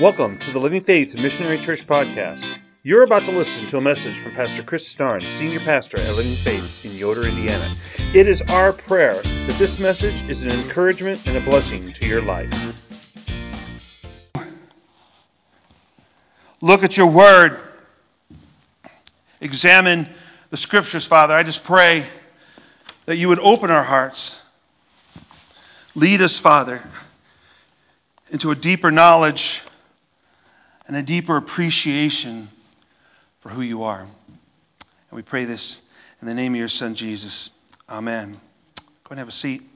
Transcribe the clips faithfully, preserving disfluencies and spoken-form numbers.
Welcome to the Living Faith Missionary Church podcast. You're about to listen to a message from Pastor Chris Starn, Senior Pastor at Living Faith in Yoder, Indiana. It is our prayer that this message is an encouragement and a blessing to your life. Look at your word. Examine the scriptures, Father. I just pray that you would open our hearts. Lead us, Father, into a deeper knowledge and a deeper appreciation for who you are. And we pray this in the name of your Son, Jesus. Amen. Go ahead and have a seat.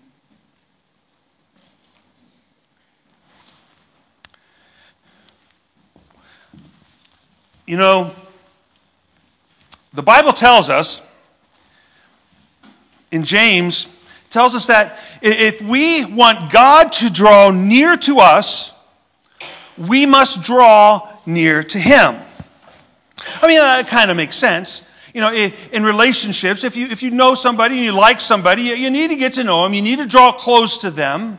You know, the Bible tells us, in James, tells us that if we want God to draw near to us, we must draw near to Him. I mean, that kind of makes sense. You know, in relationships, if you if you know somebody and you like somebody, you need to get to know them. You need to draw close to them.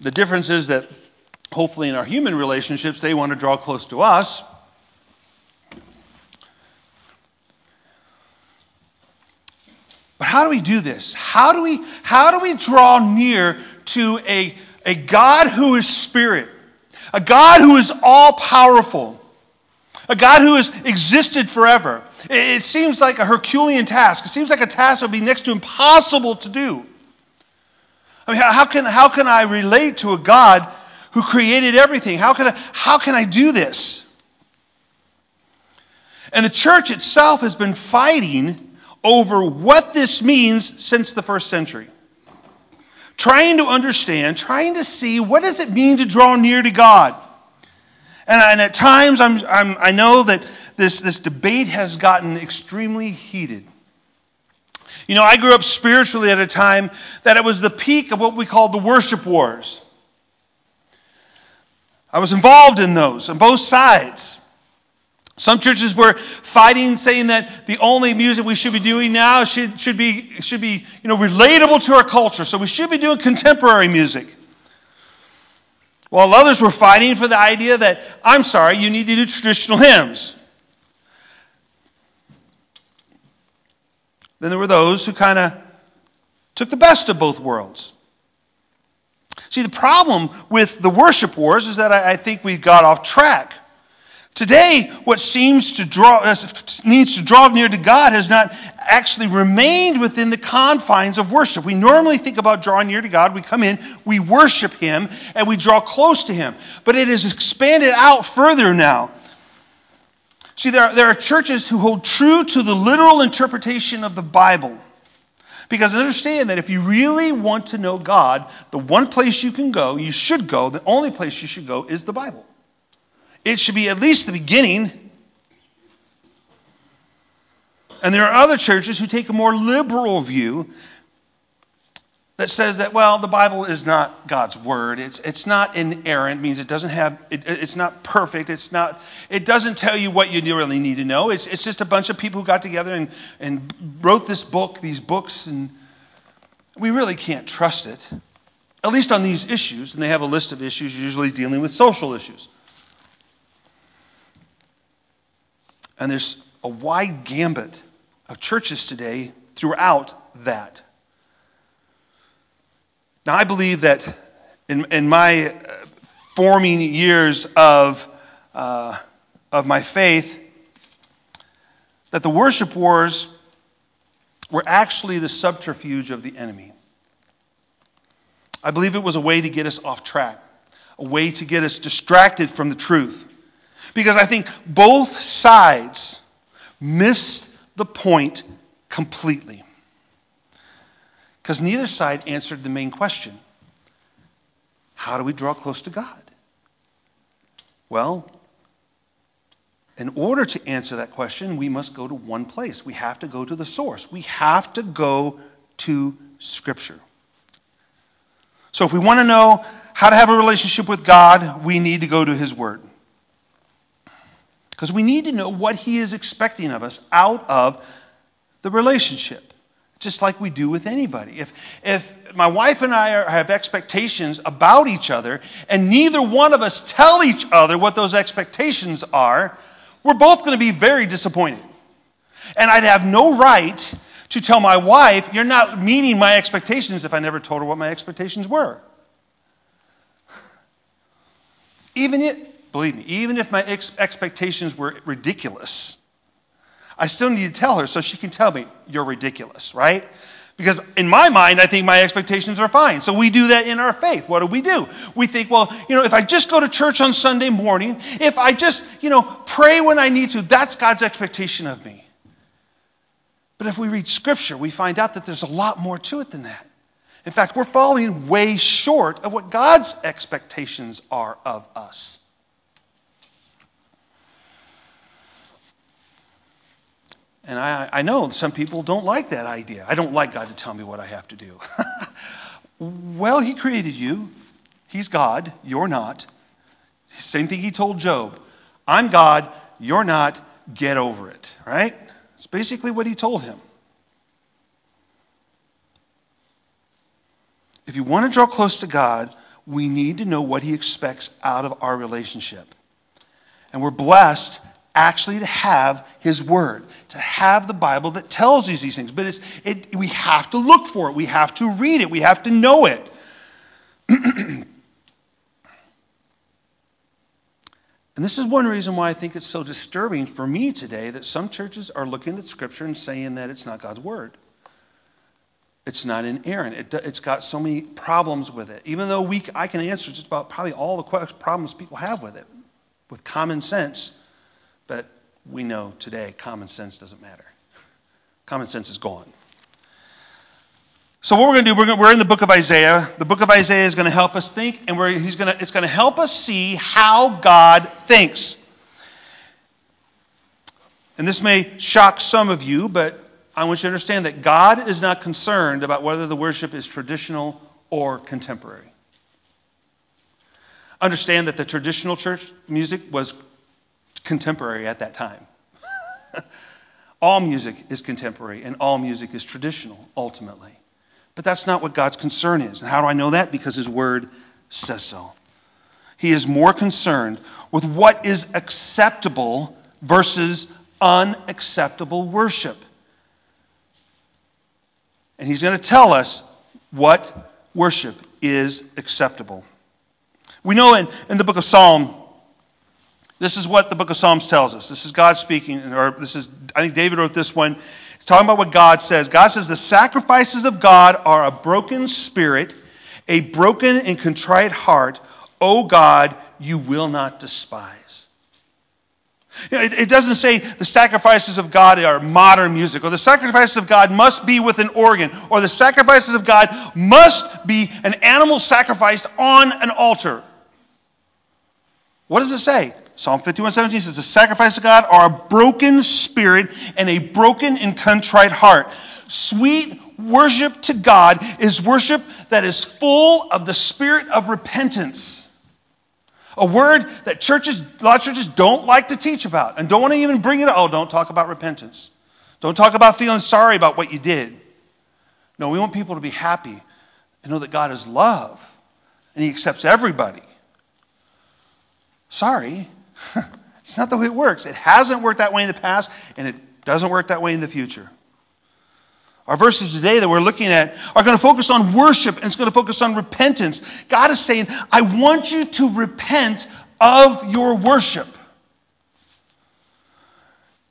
The difference is that hopefully in our human relationships, they want to draw close to us. But how do we do this? How do we how do we draw near to a, a God who is spirit, a God who is all-powerful, a God who has existed forever? It, it seems like a Herculean task. It seems like a task that would be next to impossible to do. I mean, how can how can I relate to a God who created everything? How can I, how can I do this? And the church itself has been fighting over what this means since the first century. Trying to understand, trying to see what does it mean to draw near to God. And, and at times I'm, I'm, I know that this, this debate has gotten extremely heated. You know, I grew up spiritually at a time that it was the peak of what we called the worship wars. I was involved in those on both sides. Some churches were fighting, saying that the only music we should be doing now should should be should be you know relatable to our culture. So we should be doing contemporary music. While others were fighting for the idea that, I'm sorry, you need to do traditional hymns. Then there were those who kind of took the best of both worlds. See, the problem with the worship wars is that I, I think we got off track. Today, what seems to draw us, needs to draw near to God has not actually remained within the confines of worship. We normally think about drawing near to God. We come in, we worship Him, and we draw close to Him. But it has expanded out further now. See, there are, there are churches who hold true to the literal interpretation of the Bible. Because understand that if you really want to know God, the one place you can go, you should go, the only place you should go is the Bible. It should be at least the beginning. And there are other churches who take a more liberal view that says that, well, the Bible is not God's word. It's it's not inerrant. It means it doesn't have it, it's not perfect. It's not it doesn't tell you what you really need to know. It's it's just a bunch of people who got together and, and wrote this book, these books, and we really can't trust it. At least on these issues, and they have a list of issues usually dealing with social issues. And there's a wide gambit of churches today throughout that. Now, I believe that in, in my forming years of uh, of my faith, that the worship wars were actually the subterfuge of the enemy. I believe it was a way to get us off track, a way to get us distracted from the truth. Because I think both sides missed the point completely. Because neither side answered the main question. How do we draw close to God? Well, in order to answer that question, we must go to one place. We have to go to the source. We have to go to Scripture. So if we want to know how to have a relationship with God, we need to go to His Word. Because we need to know what He is expecting of us out of the relationship. just like we do with anybody. If if my wife and I are, have expectations about each other, and neither one of us tell each other what those expectations are, we're both going to be very disappointed. And I'd have no right to tell my wife, you're not meeting my expectations, if I never told her what my expectations were. Even if, believe me, even if my ex- expectations were ridiculous, I still need to tell her so she can tell me, you're ridiculous, right? Because in my mind, I think my expectations are fine. So we do that in our faith. What do we do? We think, well, you know, if I just go to church on Sunday morning, if I just, you know, pray when I need to, that's God's expectation of me. But if we read Scripture, we find out that there's a lot more to it than that. In fact, we're falling way short of what God's expectations are of us. And I, I know some people don't like that idea. I don't like God to tell me what I have to do. Well, he created you. He's God. You're not. Same thing he told Job. I'm God. You're not. Get over it. Right? It's basically what he told him. If you want to draw close to God, we need to know what he expects out of our relationship. And we're blessed actually to have his word, to have the Bible that tells us these things. But it's, it, we have to look for it. We have to read it. We have to know it. And this is one reason why I think it's so disturbing for me today that some churches are looking at Scripture and saying that it's not God's word. It's not inerrant. It, it's got so many problems with it. Even though we, I can answer just about probably all the problems people have with it, with common sense. But we know today common sense doesn't matter. Common sense is gone. So what we're going to do, we're, gonna, we're in the book of Isaiah. The book of Isaiah is going to help us think, and we're, he's going to, it's going to help us see how God thinks. And this may shock some of you, but I want you to understand that God is not concerned about whether the worship is traditional or contemporary. Understand that the traditional church music was contemporary at that time. All music is contemporary and all music is traditional ultimately. But that's not what God's concern is. And how do I know that? Because his word says so. He is more concerned with what is acceptable versus unacceptable worship. And he's going to tell us what worship is acceptable. We know in, in the book of Psalms, this is what the book of Psalms tells us. This is God speaking, or this is, I think David wrote this one. It's talking about what God says. God says, the sacrifices of God are a broken spirit, a broken and contrite heart. O God, you will not despise. You know, it, it doesn't say the sacrifices of God are modern music, or the sacrifices of God must be with an organ, or the sacrifices of God must be an animal sacrificed on an altar. What does it say? Psalm fifty-one seventeen says, the sacrifice of God are a broken spirit and a broken and contrite heart. Sweet worship to God is worship that is full of the spirit of repentance. A word that churches, a lot of churches don't like to teach about and don't want to even bring it up. Oh, don't talk about repentance. Don't talk about feeling sorry about what you did. No, we want people to be happy and know that God is love and he accepts everybody. Sorry. It's not the way it works. It hasn't worked that way in the past, and it doesn't work that way in the future. Our verses today that we're looking at are going to focus on worship, and it's going to focus on repentance. God is saying, I want you to repent of your worship.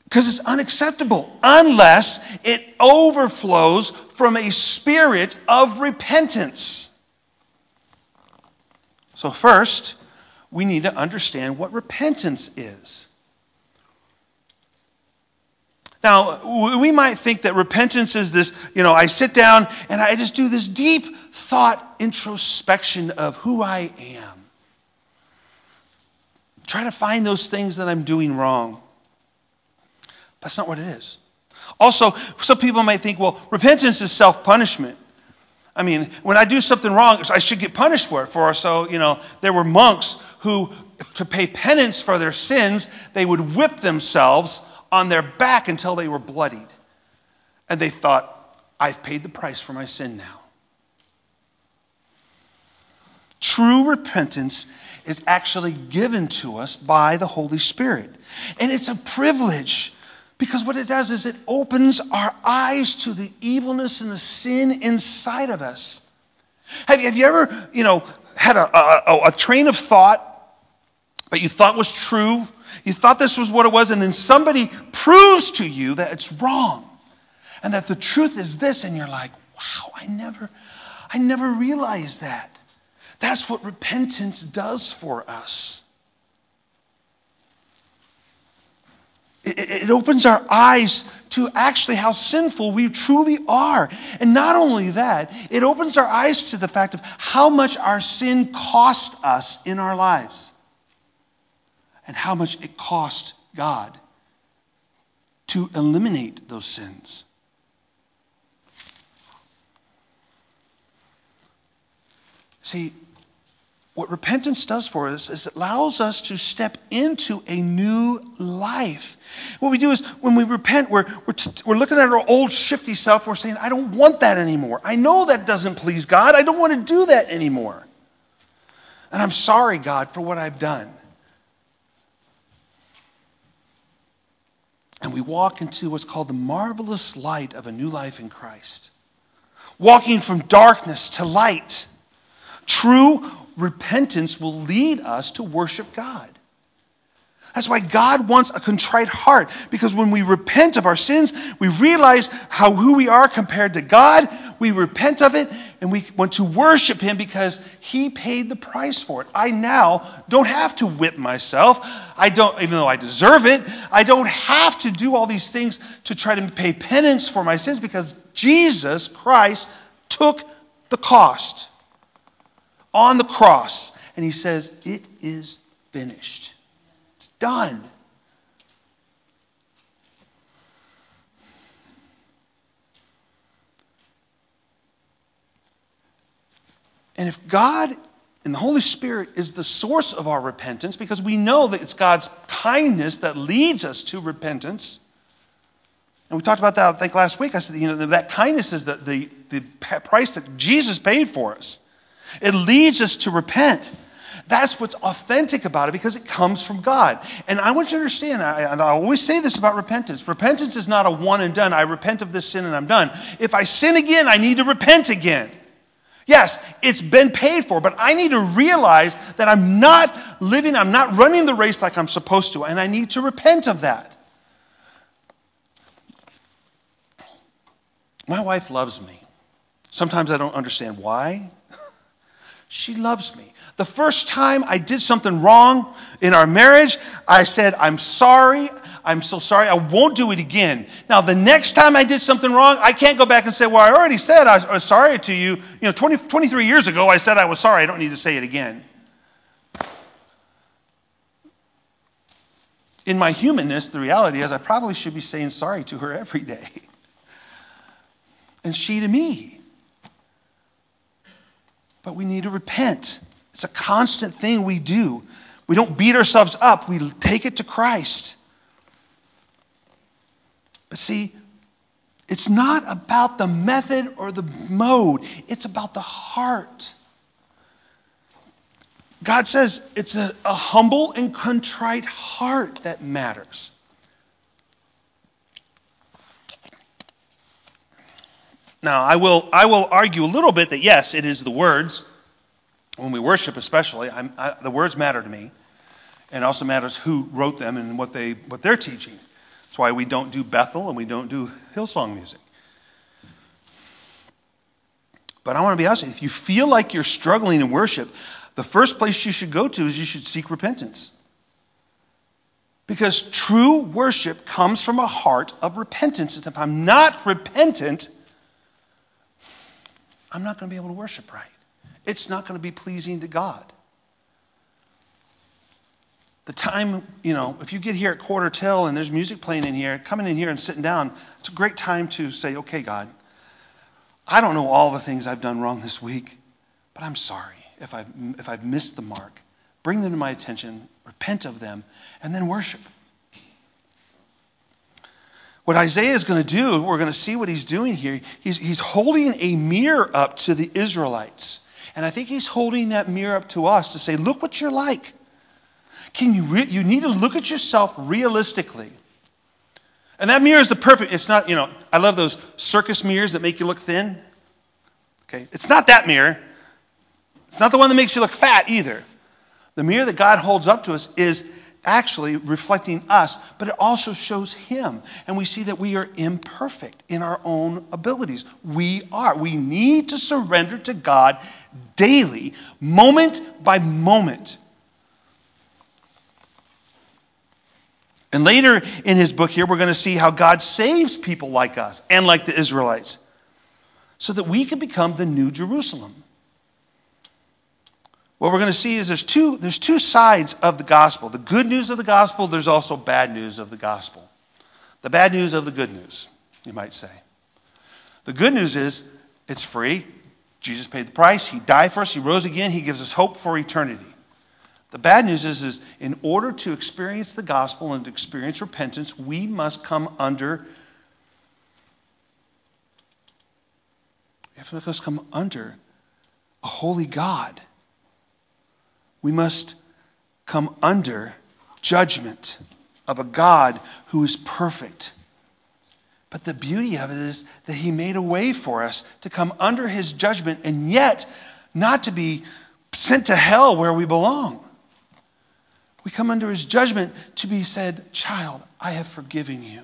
Because it's unacceptable unless it overflows from a spirit of repentance. So first, we need to understand what repentance is. Now, we might think that repentance is this, you know, I sit down and I just do this deep thought introspection of who I am. Try to find those things that I'm doing wrong. That's not what it is. Also, some people might think, well, repentance is self-punishment. I mean, when I do something wrong, I should get punished for it. For so, you know, there were monks who, to pay penance for their sins, they would whip themselves on their back until they were bloodied. And they thought, I've paid the price for my sin now. True repentance is actually given to us by the Holy Spirit. And it's a privilege, because what it does is it opens our eyes to the evilness and the sin inside of us. Have you, have you ever, you know, had a, a, a train of thought that you thought was true? You thought this was what it was, and then somebody proves to you that it's wrong and that the truth is this, and you're like, wow, I never, I never realized that. That's what repentance does for us. It, it, it opens our eyes to actually how sinful we truly are. And not only that, it opens our eyes to the fact of how much our sin cost us in our lives and how much it cost God to eliminate those sins. See, what repentance does for us is it allows us to step into a new life. What we do is when we repent, we're, we're, t- we're looking at our old shifty self. We're saying, I don't want that anymore. I know that doesn't please God. I don't want to do that anymore. And I'm sorry, God, for what I've done. And we walk into what's called the marvelous light of a new life in Christ. Walking from darkness to light. True repentance will lead us to worship God. That's why God wants a contrite heart, because when we repent of our sins, we realize how who we are compared to God. We repent of it, and we want to worship Him because He paid the price for it. I now don't have to whip myself. I don't, even though I deserve it, I don't have to do all these things to try to pay penance for my sins, because Jesus Christ took the cost on the cross, and He says, it is finished. It's done. And if God and the Holy Spirit is the source of our repentance, because we know that it's God's kindness that leads us to repentance, and we talked about that, I think, last week. I said, you know, that kindness is the, the, the price that Jesus paid for us. It leads us to repent. That's what's authentic about it, because it comes from God. And I want you to understand, I, and I always say this about repentance. Repentance is not a one and done. I repent of this sin and I'm done. If I sin again, I need to repent again. Yes, it's been paid for, but I need to realize that I'm not living, I'm not running the race like I'm supposed to, and I need to repent of that. My wife loves me. Sometimes I don't understand why. She loves me. The first time I did something wrong in our marriage, I said, I'm sorry. I'm so sorry. I won't do it again. Now, the next time I did something wrong, I can't go back and say, well, I already said I was sorry to you. You know, twenty, twenty-three years ago, I said I was sorry. I don't need to say it again. In my humanness, the reality is I probably should be saying sorry to her every day. And she to me. But we need to repent. It's a constant thing we do. We don't beat ourselves up. We take it to Christ. But see, it's not about the method or the mode. It's about the heart. God says it's a, a humble and contrite heart that matters. Now, I will I will argue a little bit that, yes, it is the words. When we worship especially, I'm, I, the words matter to me. And it also matters who wrote them and what, they, what they're teaching. That's why we don't do Bethel and we don't do Hillsong music. But I want to be honest, if you feel like you're struggling in worship, the first place you should go to is you should seek repentance. Because true worship comes from a heart of repentance. And if I'm not repentant, I'm not going to be able to worship right. It's not going to be pleasing to God. The time, you know, if you get here at quarter till and there's music playing in here, coming in here and sitting down, it's a great time to say, okay, God, I don't know all the things I've done wrong this week, but I'm sorry if I've, if I've missed the mark. Bring them to my attention, repent of them, and then worship. What Isaiah is going to do, we're going to see what he's doing here. He's, he's holding a mirror up to the Israelites. And I think he's holding that mirror up to us to say, look what you're like. Can you re- you need to look at yourself realistically. And that mirror is the perfect, it's not, you know, I love those circus mirrors that make you look thin. Okay, it's not that mirror. It's not the one that makes you look fat either. The mirror that God holds up to us is actually reflecting us, but it also shows him. And we see that we are imperfect in our own abilities. We are. We need to surrender to God daily, moment by moment. And later in his book here, we're going to see how God saves people like us and like the Israelites so that we can become the new Jerusalem. What we're going to see is there's two, there's two sides of the gospel. The good news of the gospel, there's also bad news of the gospel. The bad news of the good news, you might say. The good news is it's free. Jesus paid the price. He died for us. He rose again. He gives us hope for eternity. The bad news is, is in order to experience the gospel and to experience repentance, we must come under, we must come under a holy God. We must come under judgment of a God who is perfect. But the beauty of it is that he made a way for us to come under his judgment and yet not to be sent to hell where we belong. We come under his judgment to be said, child, I have forgiven you.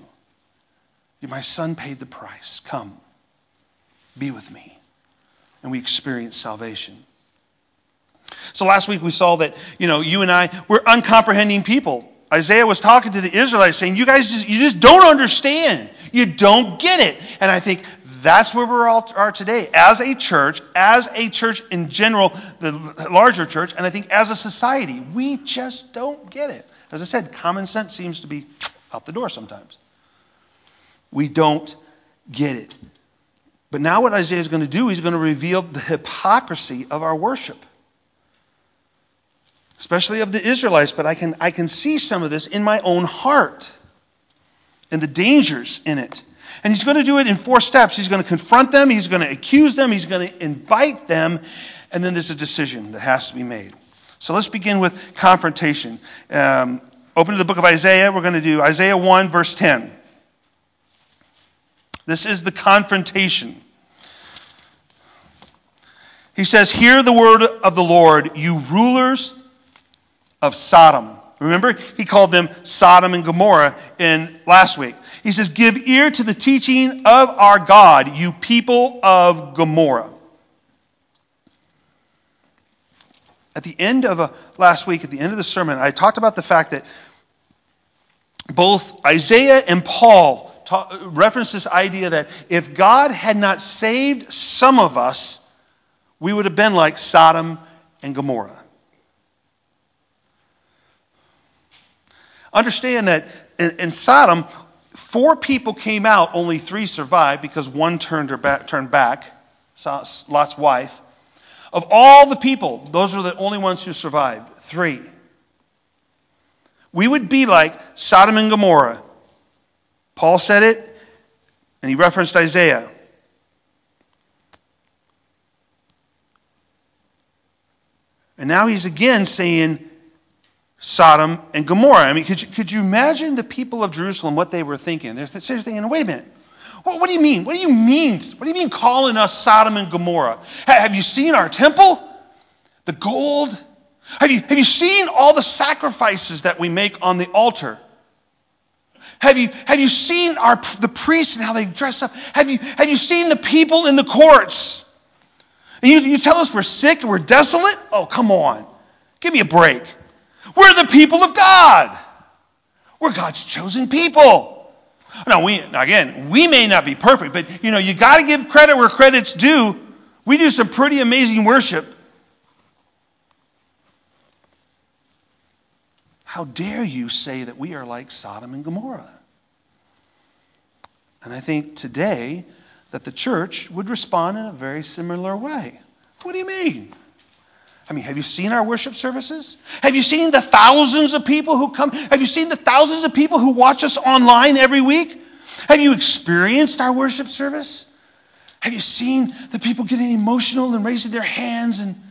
My son paid the price. Come, be with me. And we experience salvation. So last week we saw that, you know, you and I, we're uncomprehending people. Isaiah was talking to the Israelites saying, you guys, just, you just don't understand. You don't get it. And I think that's where we all are today. As a church, as a church in general, the larger church, and I think as a society, we just don't get it. As I said, common sense seems to be out the door sometimes. We don't get it. But now what Isaiah is going to do, he's going to reveal the hypocrisy of our worship. Especially of the Israelites, but I can I can see some of this in my own heart and the dangers in it. And he's going to do it in four steps. He's going to confront them, he's going to accuse them, he's going to invite them, and then there's a decision that has to be made. So let's begin with confrontation. Um, open to the book of Isaiah. We're going to do Isaiah one, verse ten. This is the confrontation. He says, hear the word of the Lord, you rulers of Sodom. Remember, he called them Sodom and Gomorrah in last week. He says, give ear to the teaching of our God, you people of Gomorrah. At the end of a, last week, at the end of the sermon, I talked about the fact that both Isaiah and Paul ta- reference this idea that if God had not saved some of us, we would have been like Sodom and Gomorrah. Understand that in, in Sodom, four people came out, only three survived because one turned her back, turned back, Lot's wife. Of all the people, those were the only ones who survived, three. We would be like Sodom and Gomorrah. Paul said it, and he referenced Isaiah. And now he's again saying, Sodom and Gomorrah. I mean, could you, could you imagine the people of Jerusalem, what they were thinking? They're thinking, wait a minute. What, what do you mean? What do you mean? What do you mean calling us Sodom and Gomorrah? Have you seen our temple? The gold? Have you, have you seen all the sacrifices that we make on the altar? Have you, have you seen our, the priests and how they dress up? Have you, have you seen the people in the courts? And you, you tell us we're sick and we're desolate? Oh, come on. Give me a break. We're the people of God. We're God's chosen people. Now, we again, we may not be perfect, but you know, you got to give credit where credit's due. We do some pretty amazing worship. How dare you say that we are like Sodom and Gomorrah? And I think today that the church would respond in a very similar way. What do you mean? I mean, have you seen our worship services? Have you seen the thousands of people who come? Have you seen the thousands of people who watch us online every week? Have you experienced our worship service? Have you seen the people getting emotional and raising their hands? And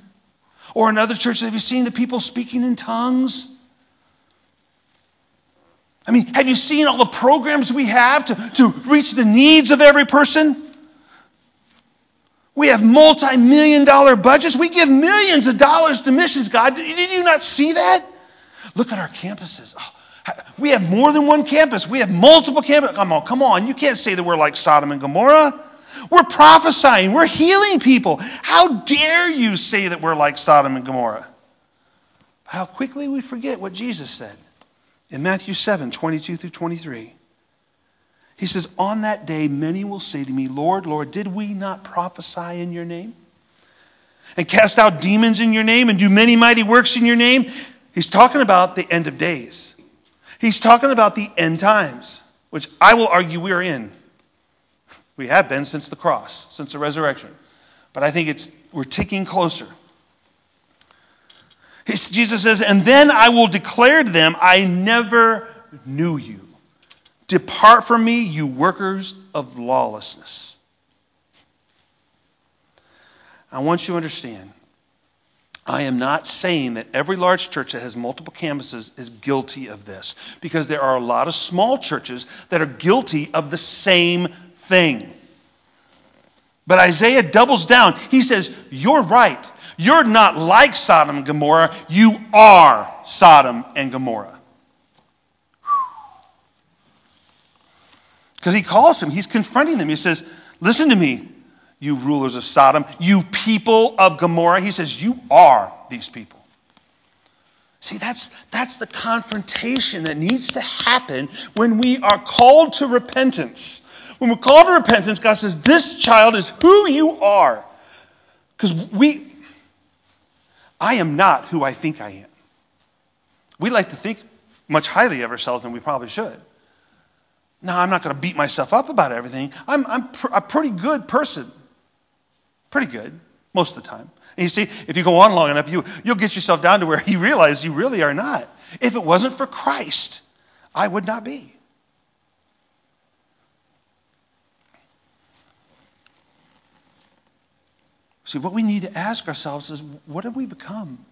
or in other churches, have you seen the people speaking in tongues? I mean, have you seen all the programs we have to, to reach the needs of every person? We have multi-million dollar budgets. We give millions of dollars to missions, God. Did, did you not see that? Look at our campuses. Oh, we have more than one campus. We have multiple campuses. Come on, come on. You can't say that we're like Sodom and Gomorrah. We're prophesying. We're healing people. How dare you say that we're like Sodom and Gomorrah? How quickly we forget what Jesus said. In Matthew seven, twenty-two through twenty-three, he says, "On that day many will say to me, Lord, Lord, did we not prophesy in your name? And cast out demons in your name? And do many mighty works in your name?" He's talking about the end of days. He's talking about the end times, which I will argue we are in. We have been since the cross, since the resurrection. But I think it's we're ticking closer. Jesus says, "And then I will declare to them, I never knew you. Depart from me, you workers of lawlessness." I want you to understand, I am not saying that every large church that has multiple campuses is guilty of this, because there are a lot of small churches that are guilty of the same thing. But Isaiah doubles down. He says, you're right. You're not like Sodom and Gomorrah. You are Sodom and Gomorrah. Because he calls them. He's confronting them. He says, listen to me, you rulers of Sodom, you people of Gomorrah. He says, you are these people. See, that's, that's the confrontation that needs to happen when we are called to repentance. When we're called to repentance, God says, this child is who you are. Because we... I am not who I think I am. We like to think much highly of ourselves than we probably should. Now, I'm not going to beat myself up about everything. I'm, I'm pr- a pretty good person. Pretty good, most of the time. And you see, if you go on long enough, you, you'll get yourself down to where you realize you really are not. If it wasn't for Christ, I would not be. See, what we need to ask ourselves is, what have we become?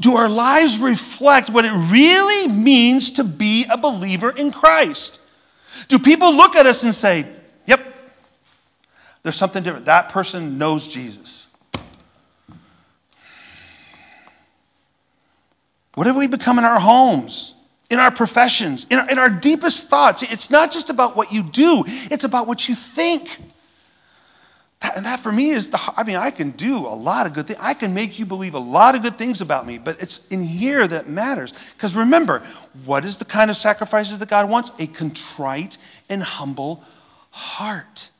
Do our lives reflect what it really means to be a believer in Christ? Do people look at us and say, yep, there's something different. That person knows Jesus. What have we become in our homes, in our professions, in our, in our deepest thoughts? It's not just about what you do. It's about what you think. And that for me is, the. I mean, I can do a lot of good things. I can make you believe a lot of good things about me, but it's in here that matters. Because remember, what is the kind of sacrifices that God wants? A contrite and humble heart.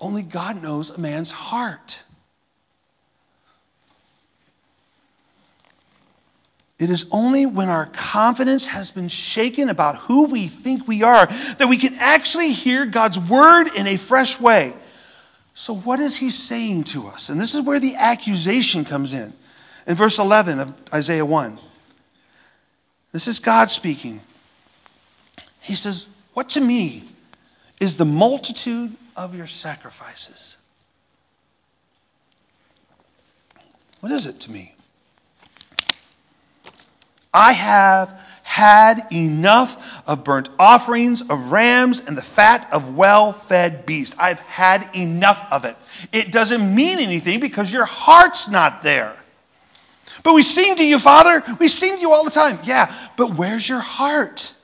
Only God knows a man's heart. It is only when our confidence has been shaken about who we think we are that we can actually hear God's word in a fresh way. So what is he saying to us? And this is where the accusation comes in. In verse eleven of Isaiah one. This is God speaking. He says, what to me is the multitude of your sacrifices? What is it to me? I have had enough of burnt offerings, of rams, and the fat of well-fed beasts. I've had enough of it. It doesn't mean anything because your heart's not there. But we sing to you, Father. We sing to you all the time. Yeah, but where's your heart?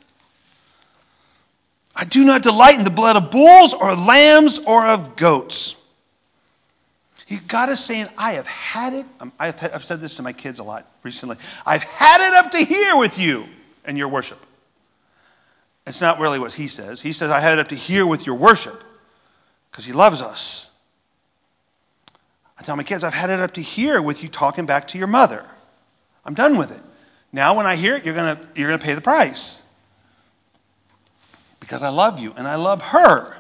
I do not delight in the blood of bulls or lambs or of goats. God is saying, I have had it. I've said this to my kids a lot recently. I've had it up to here with you and your worship. It's not really what he says. He says, I had it up to here with your worship, because he loves us. I tell my kids, I've had it up to here with you talking back to your mother. I'm done with it. Now when I hear it, you're going to you're going to pay the price, because I love you and I love her.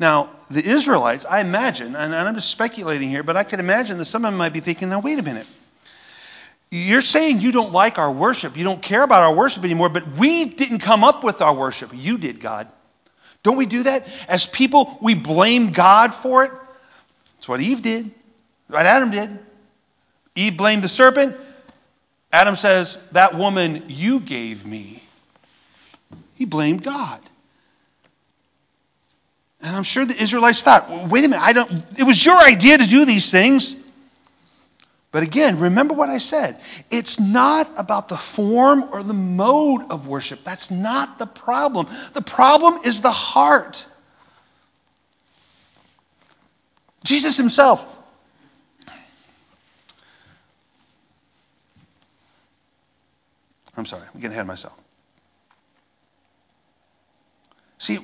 Now, the Israelites, I imagine, and I'm just speculating here, but I could imagine that some of them might be thinking, now, wait a minute. You're saying you don't like our worship. You don't care about our worship anymore, but we didn't come up with our worship. You did, God. Don't we do that? As people, we blame God for it. That's what Eve did. What Adam did. Eve blamed the serpent. Adam says, that woman you gave me. He blamed God. And I'm sure the Israelites thought, well, wait a minute, I don't, it was your idea to do these things. But again, remember what I said. It's not about the form or the mode of worship. That's not the problem. The problem is the heart. Jesus himself. I'm sorry, I'm getting ahead of myself. See,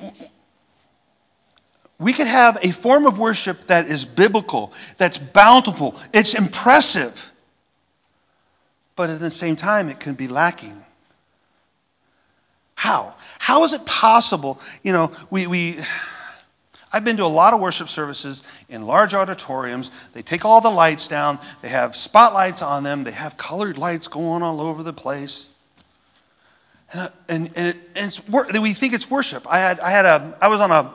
we could have a form of worship that is biblical, that's bountiful, it's impressive, but at the same time, it can be lacking. How? How is it possible? You know, we, we I've been to a lot of worship services in large auditoriums. They take all the lights down. They have spotlights on them. They have colored lights going all over the place. And and and, it's, and it's, we think it's worship. I had I had a I was on a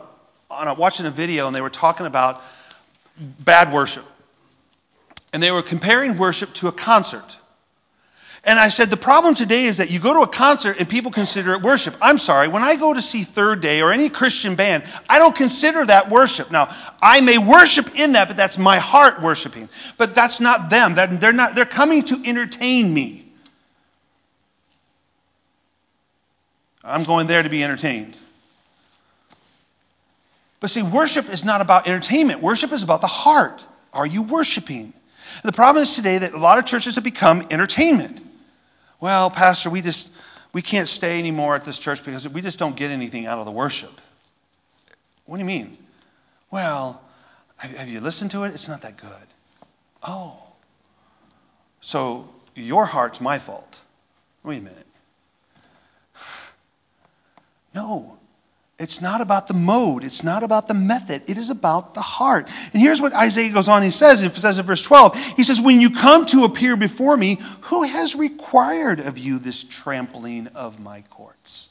On a, watching a video, and they were talking about bad worship. And they were comparing worship to a concert. And I said, the problem today is that you go to a concert and people consider it worship. I'm sorry, when I go to see Third Day or any Christian band, I don't consider that worship. Now, I may worship in that, but that's my heart worshiping. But that's not them. That they're not. They're coming to entertain me. I'm going there to be entertained. But see, worship is not about entertainment. Worship is about the heart. Are you worshiping? The problem is today that a lot of churches have become entertainment. Well, Pastor, we just we can't stay anymore at this church because we just don't get anything out of the worship. What do you mean? Well, have you listened to it? It's not that good. Oh. So your heart's my fault. Wait a minute. No. It's not about the mode. It's not about the method. It is about the heart. And here's what Isaiah goes on. He says, it says in verse twelve, he says, when you come to appear before me, who has required of you this trampling of my courts?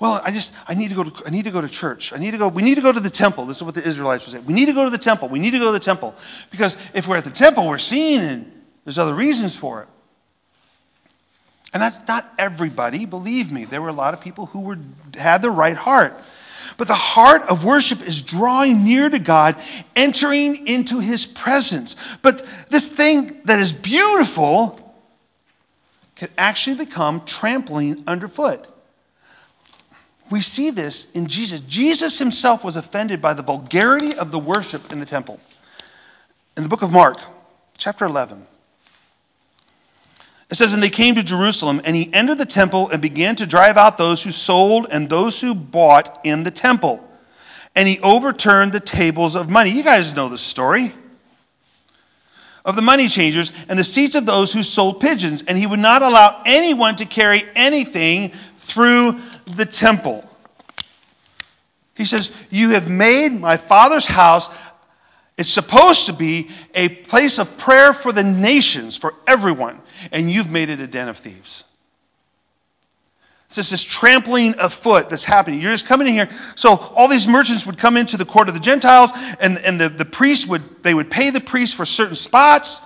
Well, I just, I need to go to, I need to go to church. I need to go, we need to go to the temple. This is what the Israelites would say. We need to go to the temple. We need to go to the temple. Because if we're at the temple, we're seen, and there's other reasons for it. And that's not everybody, believe me. There were a lot of people who were had the right heart. But the heart of worship is drawing near to God, entering into his presence. But this thing that is beautiful can actually become trampling underfoot. We see this in Jesus. Jesus himself was offended by the vulgarity of the worship in the temple. In the book of Mark, chapter eleven. It says, and they came to Jerusalem, and he entered the temple and began to drive out those who sold and those who bought in the temple. And he overturned the tables of money. You guys know the story. Of the money changers and the seats of those who sold pigeons. And he would not allow anyone to carry anything through the temple. He says, you have made my Father's house, it's supposed to be a place of prayer for the nations, for everyone. And you've made it a den of thieves. It's just this trampling afoot that's happening. You're just coming in here. So all these merchants would come into the court of the Gentiles, and, and the, the priests would, they would pay the priests for certain spots,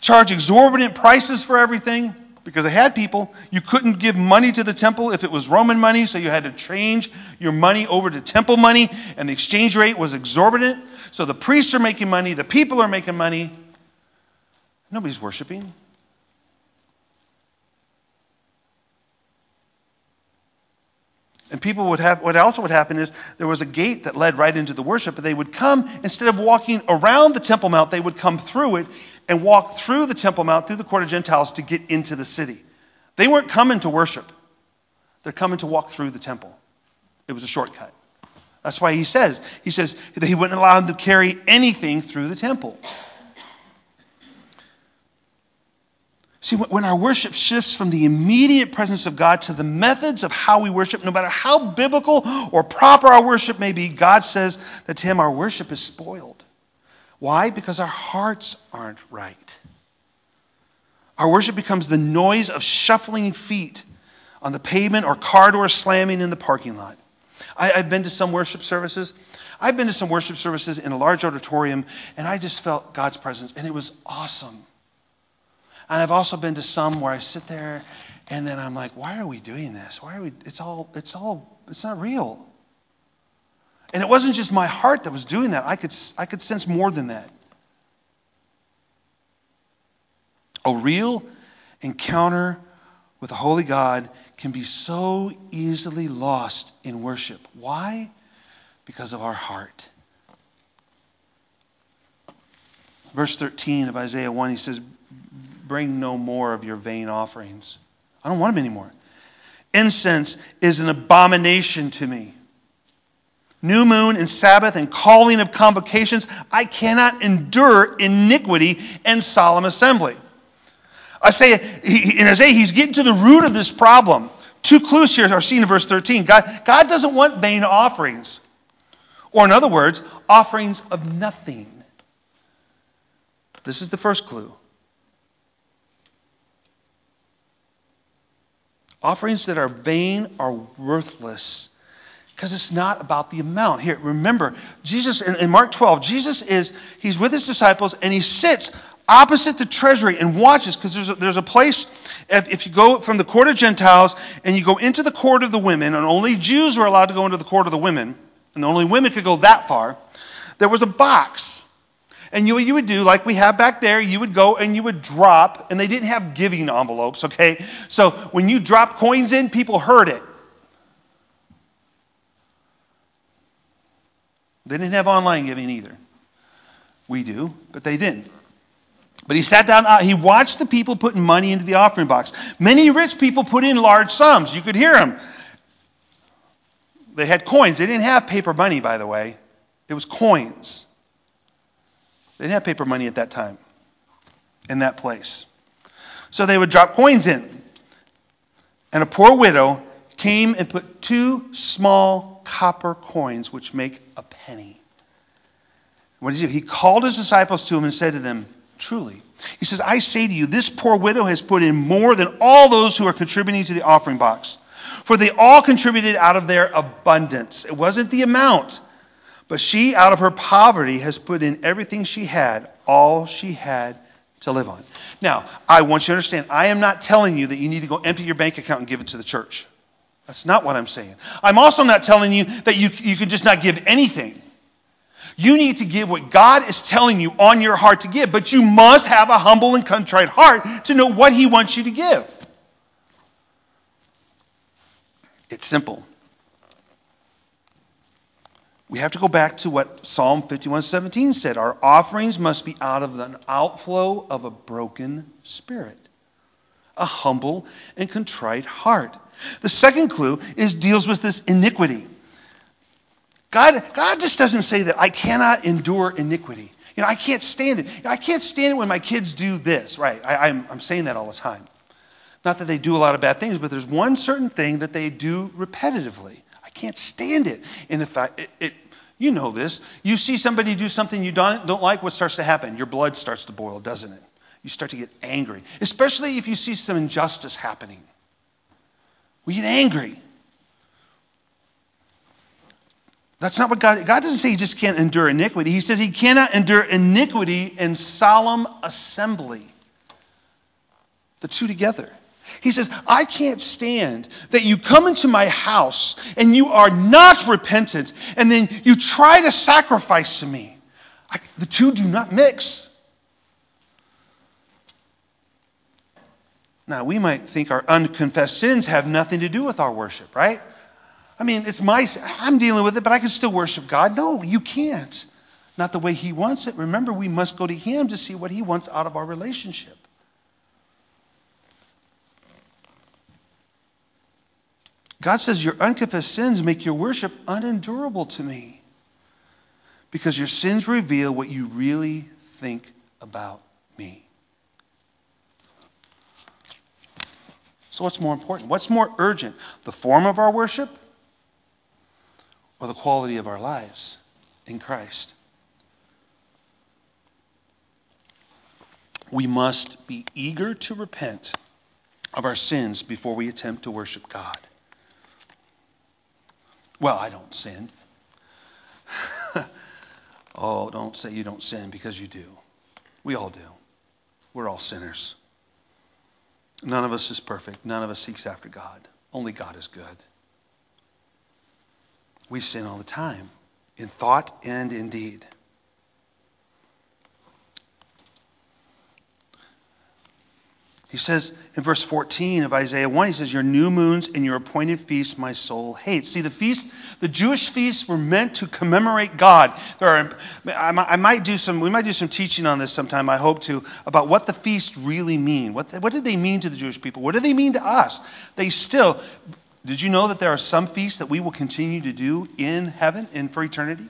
charge exorbitant prices for everything, because they had people. You couldn't give money to the temple if it was Roman money, so you had to change your money over to temple money, and the exchange rate was exorbitant. So the priests are making money. The people are making money. Nobody's worshiping. And people would have, what also would happen is there was a gate that led right into the worship, but they would come, instead of walking around the Temple Mount, they would come through it and walk through the Temple Mount, through the court of Gentiles to get into the city. They weren't coming to worship. They're coming to walk through the temple. It was a shortcut. That's why he says, he says that he wouldn't allow them to carry anything through the temple. See, when our worship shifts from the immediate presence of God to the methods of how we worship, no matter how biblical or proper our worship may be, God says that to him our worship is spoiled. Why? Because our hearts aren't right. Our worship becomes the noise of shuffling feet on the pavement or car doors slamming in the parking lot. I, I've been to some worship services. I've been to some worship services in a large auditorium, and I just felt God's presence, and it was awesome. And I've also been to some where I sit there, and then I'm like, why are we doing this? Why are we, it's all, it's all, it's not real. And it wasn't just my heart that was doing that. I could, I could sense more than that. A real encounter with the Holy God can be so easily lost in worship. Why? Because of our heart. Verse thirteen of Isaiah one, he says, bring no more of your vain offerings. I don't want them anymore. Incense is an abomination to me. New moon and Sabbath and calling of convocations, I cannot endure iniquity and solemn assembly. Isaiah, he, in Isaiah, he's getting to the root of this problem. Two clues here are seen in verse thirteen. God, God doesn't want vain offerings. Or in other words, offerings of nothing. This is the first clue. Offerings that are vain are worthless because it's not about the amount. Here, remember, Jesus, in, in Mark twelve, Jesus is, he's with his disciples and he sits opposite the treasury and watches, because there's a, there's a place, if, if you go from the court of Gentiles and you go into the court of the women, and only Jews were allowed to go into the court of the women, and only women could go that far, there was a box. And you, you would do like we have back there, you would go and you would drop, and they didn't have giving envelopes, okay? So when you dropped coins in, people heard it. They didn't have online giving either. We do, but they didn't. But he sat down, he watched the people putting money into the offering box. Many rich people put in large sums. You could hear them. They had coins. They didn't have paper money, by the way. It was coins. They didn't have paper money at that time in that place. So they would drop coins in. And a poor widow came and put two small copper coins, which make a penny. What did he do? He called his disciples to him and said to them, truly, he says, I say to you, this poor widow has put in more than all those who are contributing to the offering box. For they all contributed out of their abundance. It wasn't the amount, but she, out of her poverty, has put in everything she had, all she had to live on. Now, I want you to understand, I am not telling you that you need to go empty your bank account and give it to the church. That's not what I'm saying. I'm also not telling you that you, you can just not give anything. You need to give what God is telling you on your heart to give, but you must have a humble and contrite heart to know what he wants you to give. It's simple. We have to go back to what Psalm fifty-one seventeen said. Our offerings must be out of an outflow of a broken spirit, a humble and contrite heart. The second clue is deals with this iniquity. God, God just doesn't say that I cannot endure iniquity. You know, I can't stand it. You know, I can't stand it when my kids do this. Right, I, I'm, I'm saying that all the time. Not that they do a lot of bad things, but there's one certain thing that they do repetitively. I can't stand it. And if I, it, it, you know this. You see somebody do something you don't, don't like, what starts to happen? Your blood starts to boil, doesn't it? You start to get angry, especially if you see some injustice happening. We get angry. That's not what God, God doesn't say he just can't endure iniquity. He says he cannot endure iniquity and solemn assembly. The two together. He says, I can't stand that you come into my house and you are not repentant and then you try to sacrifice to me. I, the two do not mix. Now, we might think our unconfessed sins have nothing to do with our worship, right? I mean, it's my, I'm dealing with it, but I can still worship God. No, you can't. Not the way he wants it. Remember, we must go to him to see what he wants out of our relationship. God says your unconfessed sins make your worship unendurable to me because your sins reveal what you really think about me. So what's more important? What's more urgent? The form of our worship? Or the quality of our lives in Christ. We must be eager to repent of our sins before we attempt to worship God. Well, I don't sin. Oh, don't say you don't sin, because you do. We all do. We're all sinners. None of us is perfect. None of us seeks after God. Only God is good. We sin all the time, in thought and in deed. He says in verse fourteen of Isaiah one, he says, your new moons and your appointed feasts my soul hates. See, the feast, the Jewish feasts were meant to commemorate God. There are, I might do some, we might do some teaching on this sometime, I hope to, about what the feasts really mean. What, what did they mean to the Jewish people? What do they mean to us? They still, did you know that there are some feasts that we will continue to do in heaven and for eternity?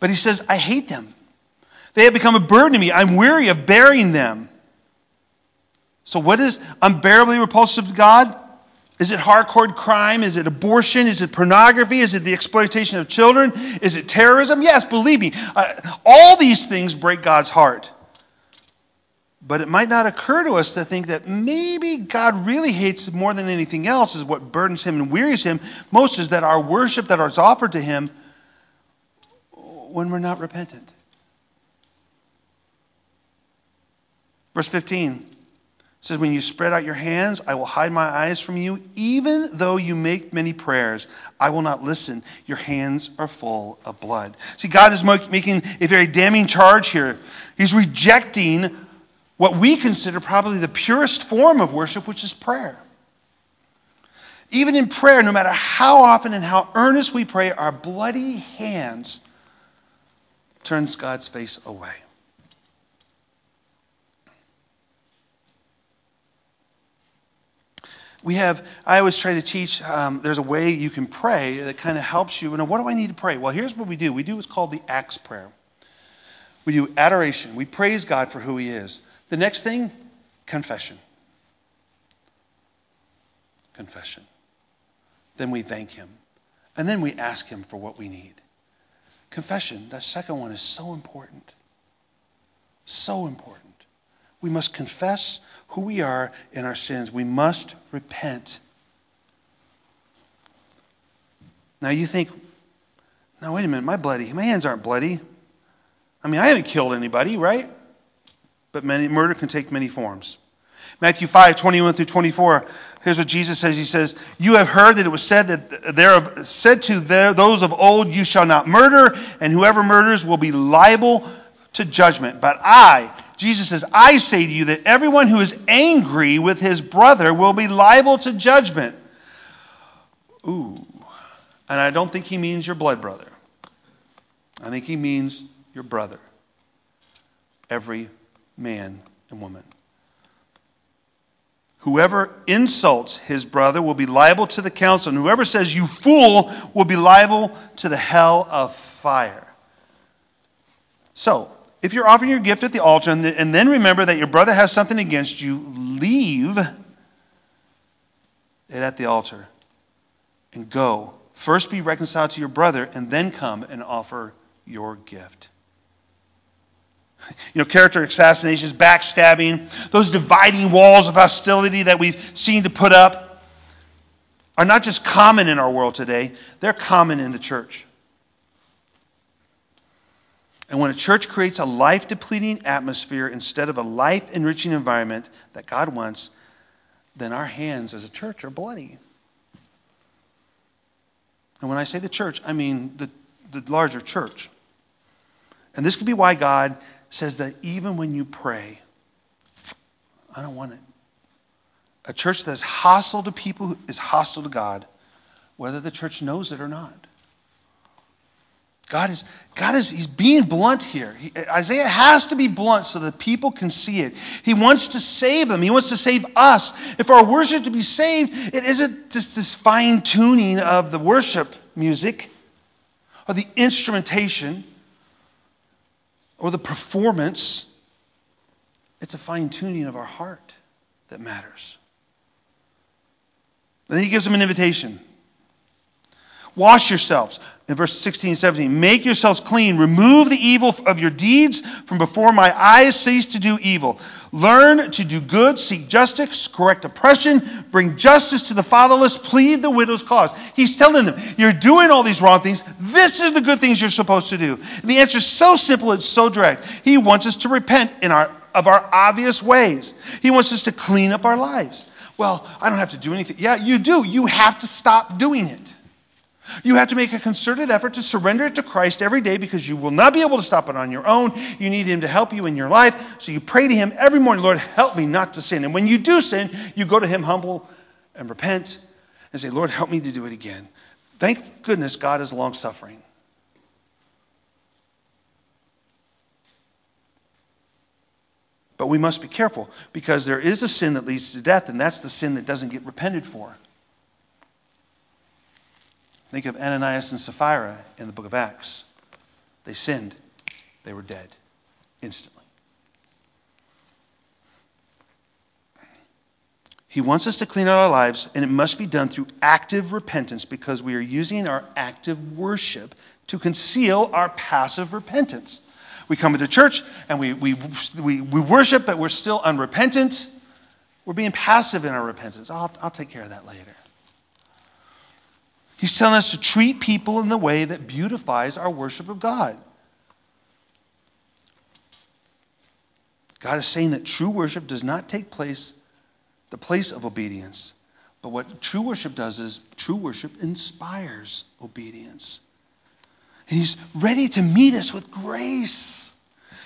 But he says, I hate them. They have become a burden to me. I'm weary of bearing them. So what is unbearably repulsive to God? Is it hardcore crime? Is it abortion? Is it pornography? Is it the exploitation of children? Is it terrorism? Yes, believe me, uh, all these things break God's heart. But it might not occur to us to think that maybe God really hates more than anything else is what burdens him and wearies him most, is that our worship that is offered to him when we're not repentant. Verse fifteen says, when you spread out your hands, I will hide my eyes from you. Even though you make many prayers, I will not listen. Your hands are full of blood. See, God is making a very damning charge here. He's rejecting what we consider probably the purest form of worship, which is prayer. Even in prayer, no matter how often and how earnest we pray, our bloody hands turns God's face away. We have, I always try to teach, um, there's a way you can pray that kind of helps you. You know, what do I need to pray? Well, here's what we do. We do what's called the Acts Prayer. We do adoration. We praise God for who he is. The next thing, confession. Confession. Then we thank him. And then we ask him for what we need. Confession, that second one, is so important. So important. We must confess who we are in our sins. We must repent. Now you think, now wait a minute, my bloody, my hands aren't bloody. I mean, I haven't killed anybody, right? But many, murder can take many forms. Matthew five, twenty-one through twenty-four, here's what Jesus says. He says, you have heard that it was said that there of, said to their, those of old, you shall not murder, and whoever murders will be liable to judgment. But I... Jesus says, I say to you that everyone who is angry with his brother will be liable to judgment. Ooh. And I don't think he means your blood brother. I think he means your brother. Every man and woman. Whoever insults his brother will be liable to the council. And whoever says, you fool, will be liable to the hell of fire. So, if you're offering your gift at the altar and, the, and then remember that your brother has something against you, leave it at the altar and go. First be reconciled to your brother and then come and offer your gift. You know, character assassinations, backstabbing, those dividing walls of hostility that we've seen to put up are not just common in our world today, they're common in the church. And when a church creates a life-depleting atmosphere instead of a life-enriching environment that God wants, then our hands as a church are bloody. And when I say the church, I mean the, the larger church. And this could be why God says that even when you pray, I don't want it. A church that is hostile to people is hostile to God, whether the church knows it or not. God is, God is, he's being blunt here. He, Isaiah has to be blunt so that people can see it. He wants to save them. He wants to save us. If our worship to be saved, it isn't just this fine-tuning of the worship music or the instrumentation or the performance. It's a fine-tuning of our heart that matters. And then he gives them an invitation. Wash yourselves. in verse sixteen and seventeen, make yourselves clean. Remove the evil of your deeds from before my eyes. Cease to do evil. Learn to do good. Seek justice. Correct oppression. Bring justice to the fatherless. Plead the widow's cause. He's telling them, you're doing all these wrong things. This is the good things you're supposed to do. And the answer is so simple. It's so direct. He wants us to repent in our of our obvious ways. He wants us to clean up our lives. Well, I don't have to do anything. Yeah, you do. You have to stop doing it. You have to make a concerted effort to surrender it to Christ every day because you will not be able to stop it on your own. You need Him to help you in your life. So you pray to Him every morning, Lord, help me not to sin. And when you do sin, you go to Him humble and repent and say, Lord, help me to do it again. Thank goodness God is long-suffering. But we must be careful because there is a sin that leads to death, and that's the sin that doesn't get repented for. Think of Ananias and Sapphira in the book of Acts. They sinned. They were dead instantly. He wants us to clean out our lives, and it must be done through active repentance because we are using our active worship to conceal our passive repentance. We come into church, and we we we, we worship, but we're still unrepentant. We're being passive in our repentance. I'll, I'll take care of that later. He's telling us to treat people in the way that beautifies our worship of God. God is saying that true worship does not take place, the place of obedience. But what true worship does is true worship inspires obedience. And He's ready to meet us with grace.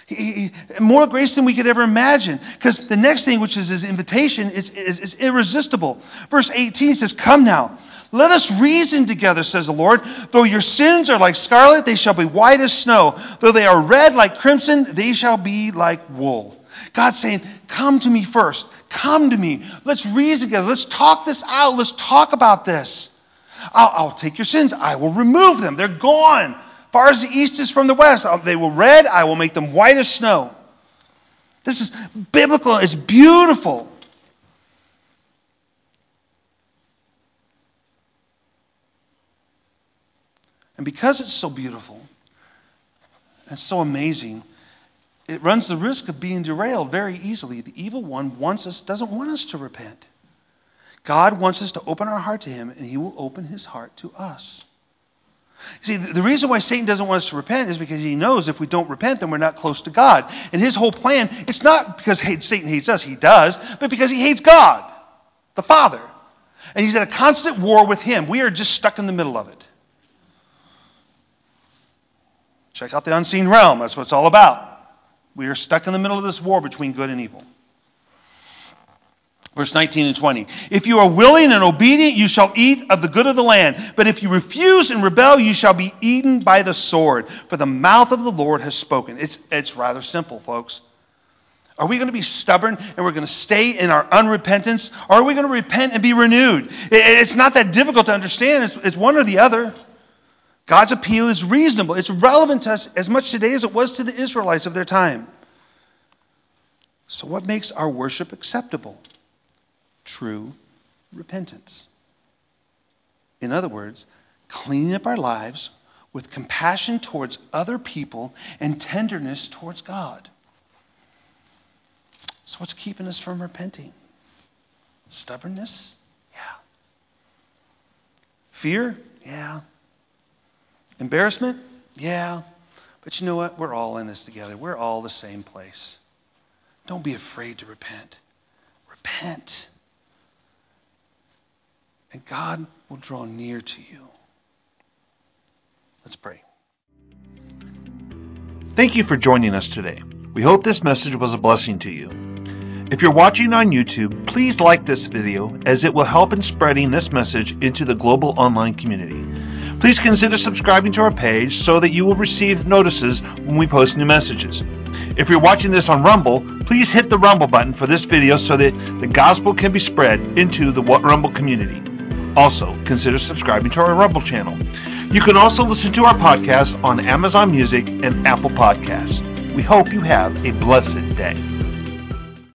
He, he, more grace than we could ever imagine. Because the next thing, which is His invitation, is, is, is irresistible. Verse eighteen says, come now. Let us reason together, says the Lord. Though your sins are like scarlet, they shall be white as snow. Though they are red like crimson, they shall be like wool. God's saying, come to me first. Come to me. Let's reason together. Let's talk this out. Let's talk about this. I'll, I'll take your sins. I will remove them. They're gone. Far as the east is from the west, they were red. I will make them white as snow. This is biblical. It's beautiful. And because it's so beautiful and so amazing, it runs the risk of being derailed very easily. The evil one wants us, doesn't want us to repent. God wants us to open our heart to Him, and He will open His heart to us. You see, the reason why Satan doesn't want us to repent is because he knows if we don't repent, then we're not close to God. And his whole plan, it's not because Satan hates us, he does, but because he hates God, the Father. And he's at a constant war with Him. We are just stuck in the middle of it. Check out the unseen realm. That's what it's all about. We are stuck in the middle of this war between good and evil. Verse nineteen and twenty. If you are willing and obedient, you shall eat of the good of the land. But if you refuse and rebel, you shall be eaten by the sword. For the mouth of the Lord has spoken. It's, it's rather simple, folks. Are we going to be stubborn and we're going to stay in our unrepentance? Or are we going to repent and be renewed? It, it's not that difficult to understand. It's, it's one or the other. God's appeal is reasonable. It's relevant to us as much today as it was to the Israelites of their time. So what makes our worship acceptable? True repentance. In other words, cleaning up our lives with compassion towards other people and tenderness towards God. So what's keeping us from repenting? Stubbornness? Yeah. Fear? Yeah. Embarrassment? Yeah. But you know what? We're all in this together. We're all the same place. Don't be afraid to repent. Repent. And God will draw near to you. Let's pray. Thank you for joining us today. We hope this message was a blessing to you. If you're watching on YouTube, please like this video as it will help in spreading this message into the global online community. Please consider subscribing to our page so that you will receive notices when we post new messages. If you're watching this on Rumble, please hit the Rumble button for this video so that the gospel can be spread into the What Rumble community. Also, consider subscribing to our Rumble channel. You can also listen to our podcast on Amazon Music and Apple Podcasts. We hope you have a blessed day.